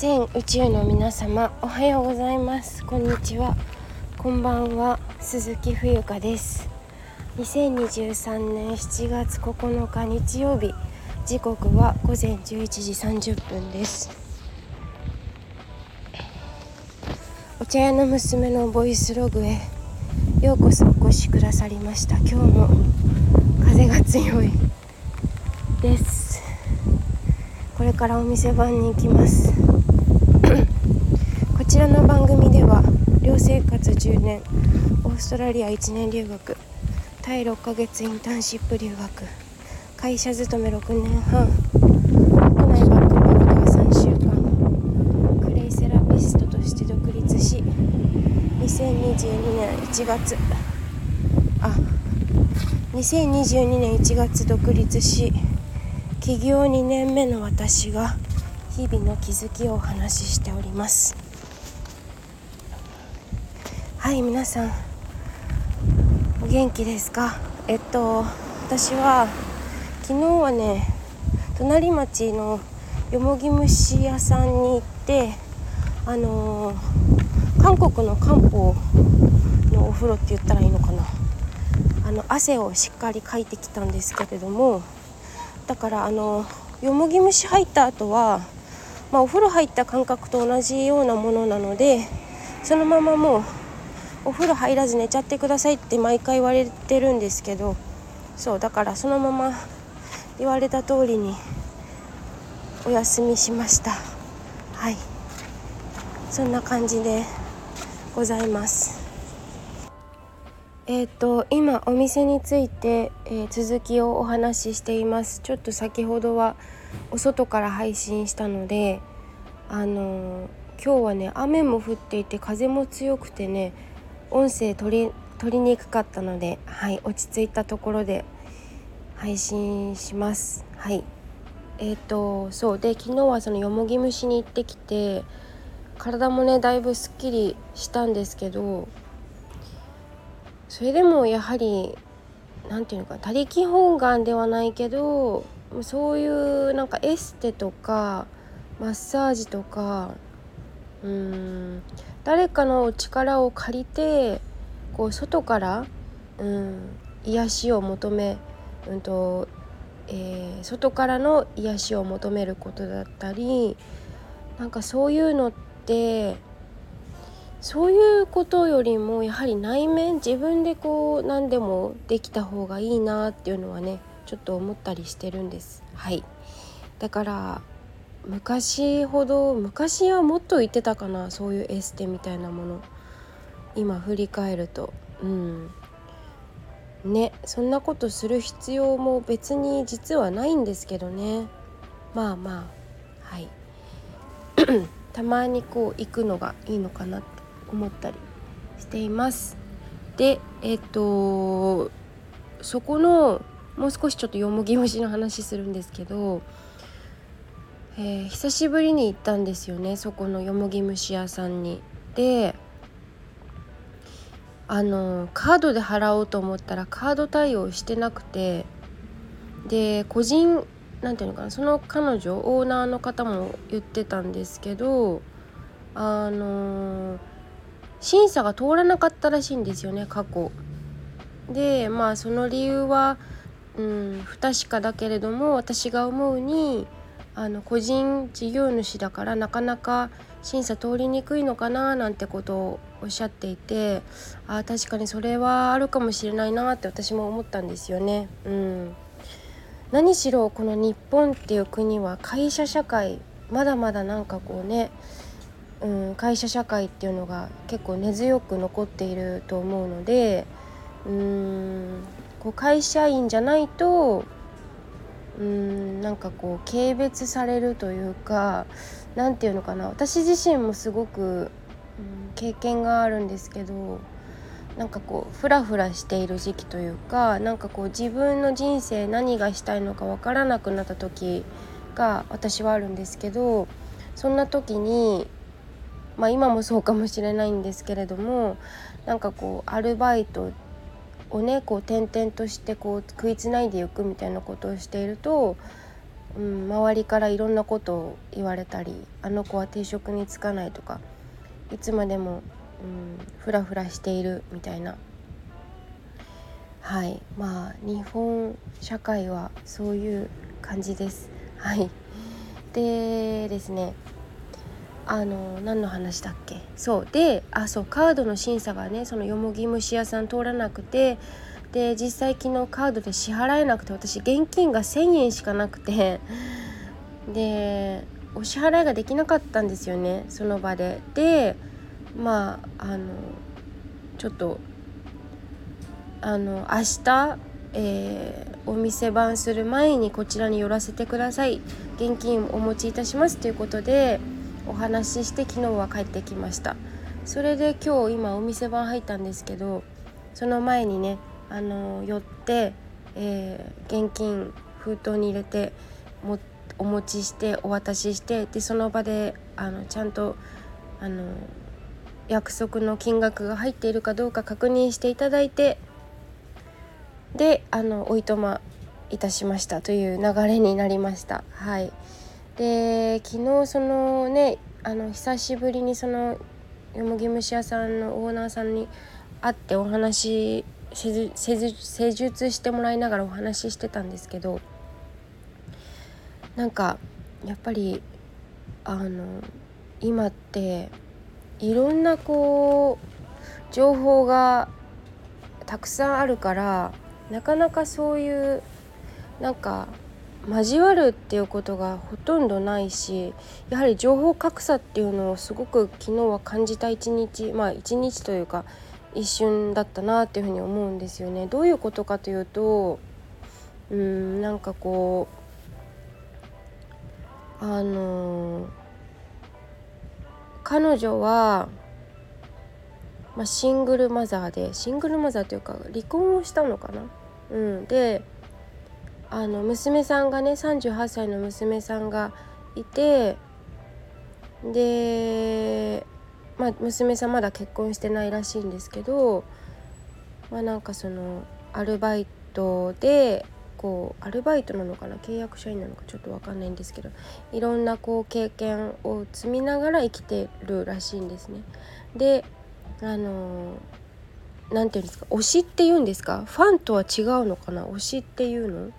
全宇宙の皆様、おはようございます。こんにちは、こんばんは。鈴木冬香です。2023年7月9日日曜日、時刻は午前11時30分です。お茶屋の娘のボイスログへようこそお越しくださりました。今日も風が強いです。これからお店番に行きますこちらの番組では寮生活10年、オーストラリア1年留学、タイ6ヶ月インターンシップ留学、会社勤め6年半、国内バックパッカー3週間、クレイセラピストとして独立し、2022年1月独立し、起業2年目の私が日々の気づきをお話ししております。はい、皆さんお元気ですか？私は昨日はね、隣町のよもぎ蒸し屋さんに行って、韓国の漢方のお風呂って言ったらいいのかな、汗をしっかりかいてきたんですけれども、だからよもぎ蒸し入った後は、お風呂入った感覚と同じようなものなので、そのままもうお風呂入らず寝ちゃってくださいって毎回言われてるんですけど、そうだからそのまま言われた通りにお休みしました。はい、そんな感じでございます。今お店について、続きをお話ししています。ちょっと先ほどはお外から配信したので、今日はね、雨も降っていて風も強くてね、音声取りにくかったので、はい、落ち着いたところで配信します。はい、そうで、昨日はそのよもぎ蒸しに行ってきて、体もねだいぶすっきりしたんですけど、それでもやはりなんていうのか、他力本願ではないけど、そういうなんかエステとかマッサージとか、誰かのお力を借りてこう外から、癒しを求め、外からの癒しを求めることだったり、なんかそういうのって、そういうことよりもやはり内面、自分でこう何でもできた方がいいなっていうのはね、ちょっと思ったりしてるんです。はい、だから昔はもっと言ってたかな、そういうエステみたいなもの。今振り返るとね、そんなことする必要も別に実はないんですけどね。まあはい、たまにこう行くのがいいのかなって思ったりしています。で、そこのもう少しちょっとよもぎ蒸しの話するんですけど、久しぶりに行ったんですよね、そこのよもぎ蒸し屋さんに。で、カードで払おうと思ったらカード対応してなくて、で個人なんていうのかな、その彼女オーナーの方も言ってたんですけど、審査が通らなかったらしいんですよね、過去で。その理由は、不確かだけれども、私が思うに個人事業主だからなかなか審査通りにくいのかななんてことをおっしゃっていて、確かにそれはあるかもしれないなって私も思ったんですよね。何しろこの日本っていう国は会社社会、まだまだなんかこうね、会社社会っていうのが結構根強く残っていると思うので、こう会社員じゃないとなんかこう軽蔑されるというか、なんていうのかな、私自身もすごく、経験があるんですけど、なんかこうフラフラしている時期というか、なんかこう自分の人生何がしたいのか分からなくなった時が私はあるんですけど、そんな時に今もそうかもしれないんですけれども、なんかこうアルバイトをねこう転々としてこう食いつないでいくみたいなことをしていると、周りからいろんなことを言われたり、あの子は定職に就かないとか、いつまでもフラフラしているみたいな、はい、まあ日本社会はそういう感じです。はい、でですね、何の話だっけ、そうカードの審査がね、そのよもぎ虫屋さん通らなくて、で実際昨日カードで支払えなくて、私現金が1000円しかなくて、でお支払いができなかったんですよね、その場で。でまあちょっと明日、お店番する前にこちらに寄らせてください、現金お持ちいたしますということでお話しして、昨日は帰ってきました。それで今お店番入ったんですけど、その前にね寄って、現金封筒に入れてお持ちしてお渡しして、でその場でちゃんと約束の金額が入っているかどうか確認していただいて、でおいとまいたしましたという流れになりました。はい、で昨日そのね久しぶりにそのよもぎ虫屋さんのオーナーさんに会ってお話施術してもらいながらお話ししてたんですけど、なんかやっぱり今っていろんなこう情報がたくさんあるから、なかなかそういうなんか交わるっていうことがほとんどないし、やはり情報格差っていうのをすごく昨日は感じた一日というか一瞬だったなっていうふうに思うんですよね。どういうことかというと、なんかこう彼女は、シングルマザーで、シングルマザーというか離婚をしたのかな、で娘さんがね、38歳の娘さんがいて、で娘さんまだ結婚してないらしいんですけど、なんかそのアルバイトでこう、アルバイトなのかな契約社員なのかちょっと分かんないんですけど、いろんなこう経験を積みながら生きてるらしいんですね。でなんていうんですか、推しっていうんですか、ファンとは違うのかな、推しっていうの、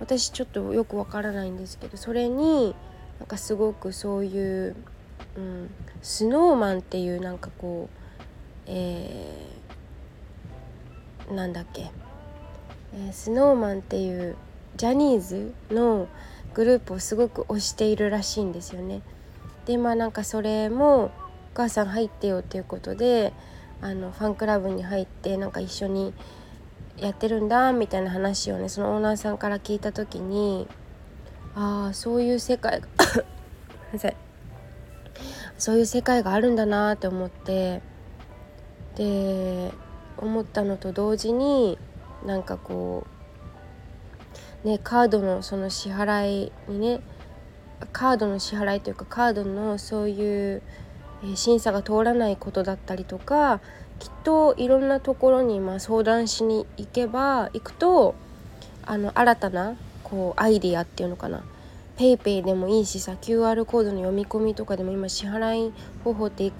私ちょっとよく分からないんですけど、それになんかすごくそういうスノーマンっていうなんかこう、スノーマンっていうジャニーズのグループをすごく推しているらしいんですよね。でなんかそれもお母さん入ってよっていうことでファンクラブに入ってなんか一緒にやってるんだみたいな話をね、そのオーナーさんから聞いた時に、そういう世界がそういう世界があるんだなって思って、で思ったのと同時になんかこうね、カードのその支払いにね、カードの支払いというかカードのそういう審査が通らないことだったりとか、きっといろんなところに相談しに行くと新たなこうアイディアっていうのかな、PayPay でもいいしさ、 QR コードの読み込みとかでも今支払い方法って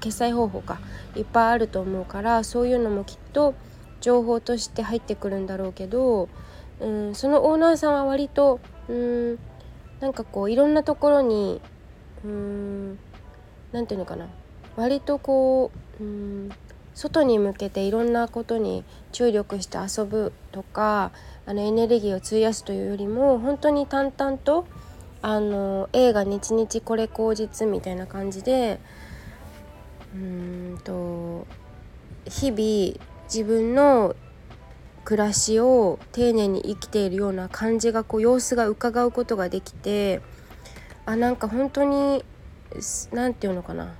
決済方法かいっぱいあると思うから、そういうのもきっと情報として入ってくるんだろうけど、そのオーナーさんは割となんかこういろんなところになんていうのかな、割とこう外に向けていろんなことに注力して遊ぶとかエネルギーを費やすというよりも、本当に淡々と映画日々これ口実みたいな感じで日々自分の暮らしを丁寧に生きているような感じがこう様子がうかがうことができて、なんか本当になんていうのかな、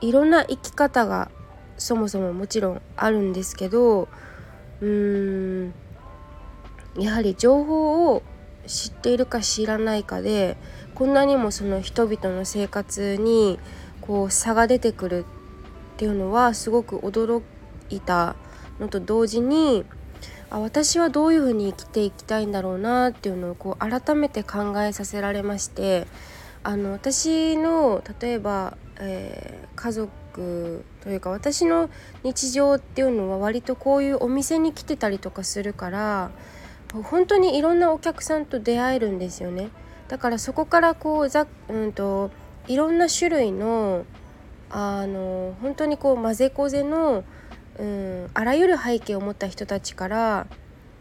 いろんな生き方がそもそももちろんあるんですけど、やはり情報を知っているか知らないかでこんなにもその人々の生活にこう差が出てくるっていうのはすごく驚いたのと同時に、私はどういうふうに生きていきたいんだろうなっていうのをこう改めて考えさせられまして、私の例えば、家族というか私の日常っていうのは割とこういうお店に来てたりとかするから、本当にいろんなお客さんと出会えるんですよね。だからそこからこういろんな種類の本当にこう混ぜこぜの、あらゆる背景を持った人たちから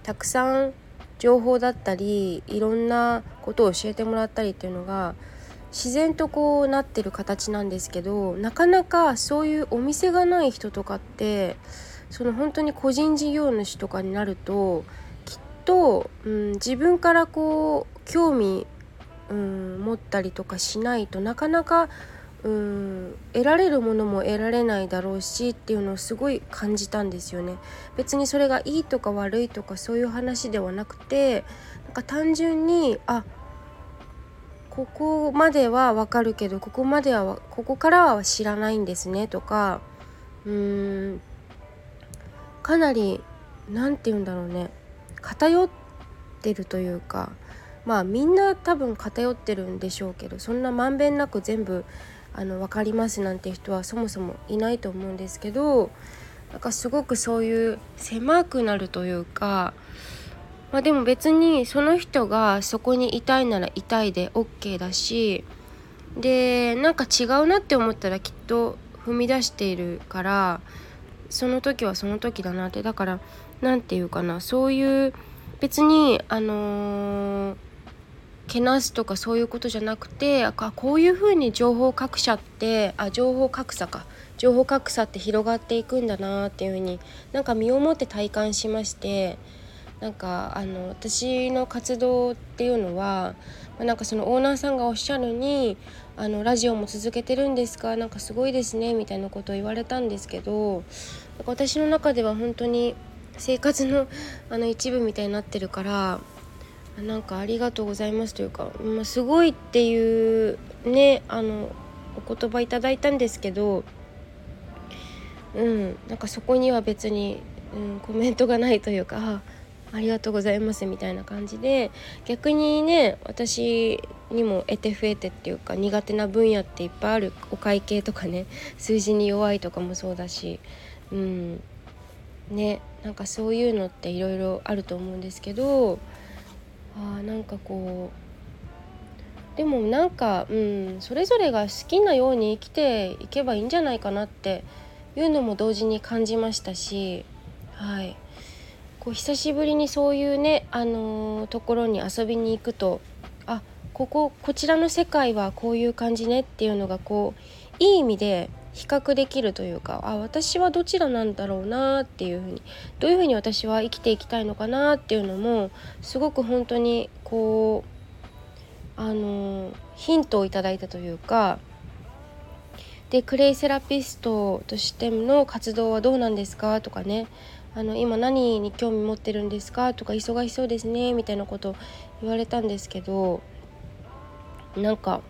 たくさん情報だったりいろんなことを教えてもらったりっていうのが自然とこうなってる形なんですけど、なかなかそういうお店がない人とかって、その本当に個人事業主とかになるときっと、自分からこう興味、持ったりとかしないとなかなか得られるものも得られないだろうしっていうのをすごい感じたんですよね。別にそれがいいとか悪いとかそういう話ではなくて、なんか単純にここまでは分かるけどここからは知らないんですねとか、かなりなんて言うんだろうね、偏ってるというか、みんな多分偏ってるんでしょうけど、そんなまんべんなく全部分かりますなんて人はそもそもいないと思うんですけど、なんかすごくそういう狭くなるというか、でも別にその人がそこにいたいならいたいで OK だし、でなんか違うなって思ったらきっと踏み出しているから、その時はその時だなって。だからなんていうかな、そういう別にけなすとかそういうことじゃなくて、こういうふうに情報格差って広がっていくんだなっていうふうになんか身をもって体感しまして、なんか私の活動っていうのは、なんかそのオーナーさんがおっしゃるにラジオも続けてるんですか、なんかすごいですねみたいなことを言われたんですけど、なんか私の中では本当に生活の一部みたいになってるから、なんかありがとうございますというか、すごいっていうねお言葉いただいたんですけど、なんかそこには別に、コメントがないというか、ありがとうございますみたいな感じで、逆にね私にも得手不得手っていうか、苦手な分野っていっぱいある。お会計とかね、数字に弱いとかもそうだし、なんかそういうのっていろいろあると思うんですけど、なんかこうでもなんか、それぞれが好きなように生きていけばいいんじゃないかなっていうのも同時に感じましたし、こう久しぶりにそういうねところに遊びに行くと、こちらの世界はこういう感じねっていうのがこういい意味で比較できるというか、私はどちらなんだろうなっていうふうに、どういうふうに私は生きていきたいのかなっていうのもすごく本当にこうヒントをいただいたというか、でクレイセラピストとしての活動はどうなんですかとかね、今何に興味持ってるんですかとか、忙しそうですねみたいなことを言われたんですけど、なんか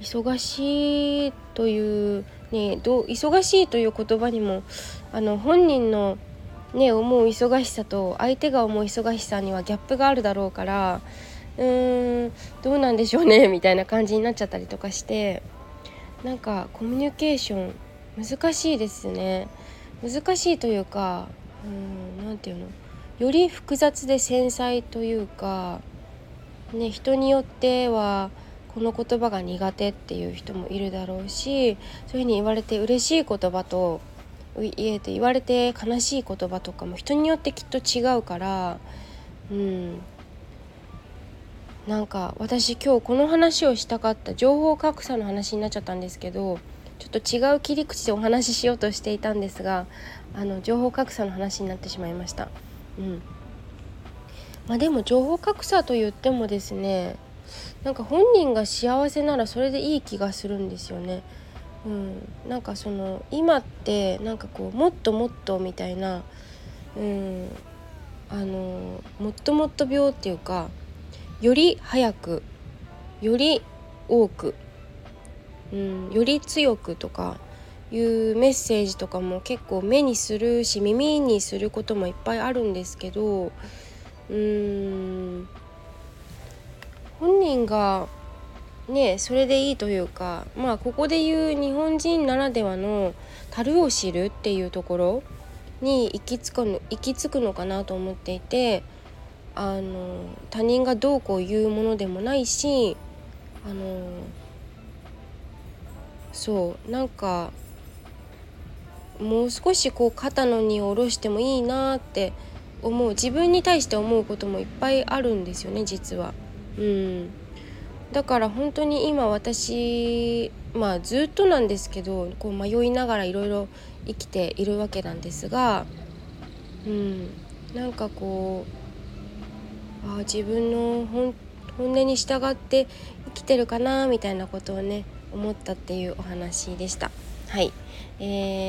忙しいというね、忙しいという言葉にも本人のね思う忙しさと相手が思う忙しさにはギャップがあるだろうから、どうなんでしょうねみたいな感じになっちゃったりとかして、なんかコミュニケーション難しいですね。難しいというか、なんていうの、より複雑で繊細というかね、人によってはこの言葉が苦手っていう人もいるだろうし、そういうふうに言われて嬉しい言葉と言われて悲しい言葉とかも人によってきっと違うから、なんか私今日この話をしたかった、情報格差の話になっちゃったんですけど、ちょっと違う切り口でお話ししようとしていたんですが、情報格差の話になってしまいました。でも情報格差と言ってもですね、なんか本人が幸せならそれでいい気がするんですよね。なんかその今ってなんかこうもっともっとみたいな、もっともっと病っていうか、より早く、より多く、より強くとか、いうメッセージとかも結構目にするし耳にすることもいっぱいあるんですけど、本人がねそれでいいというか、まあここで言う日本人ならではの樽を知るっていうところに行き着くのかなと思っていて、他人がどうこう言うものでもないし、そうなんかもう少しこう肩の荷を下ろしてもいいなって思う、自分に対して思うこともいっぱいあるんですよね実は。だから本当に今私、ずっとなんですけどこう迷いながらいろいろ生きているわけなんですが、なんかこう自分の本音に従って生きてるかなみたいなことをね思ったっていうお話でした。はい、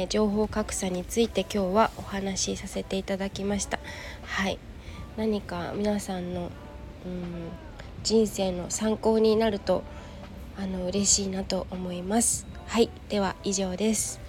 情報格差について今日はお話しさせていただきました。はい、何か皆さんの人生の参考になると嬉しいなと思います。はい、では以上です。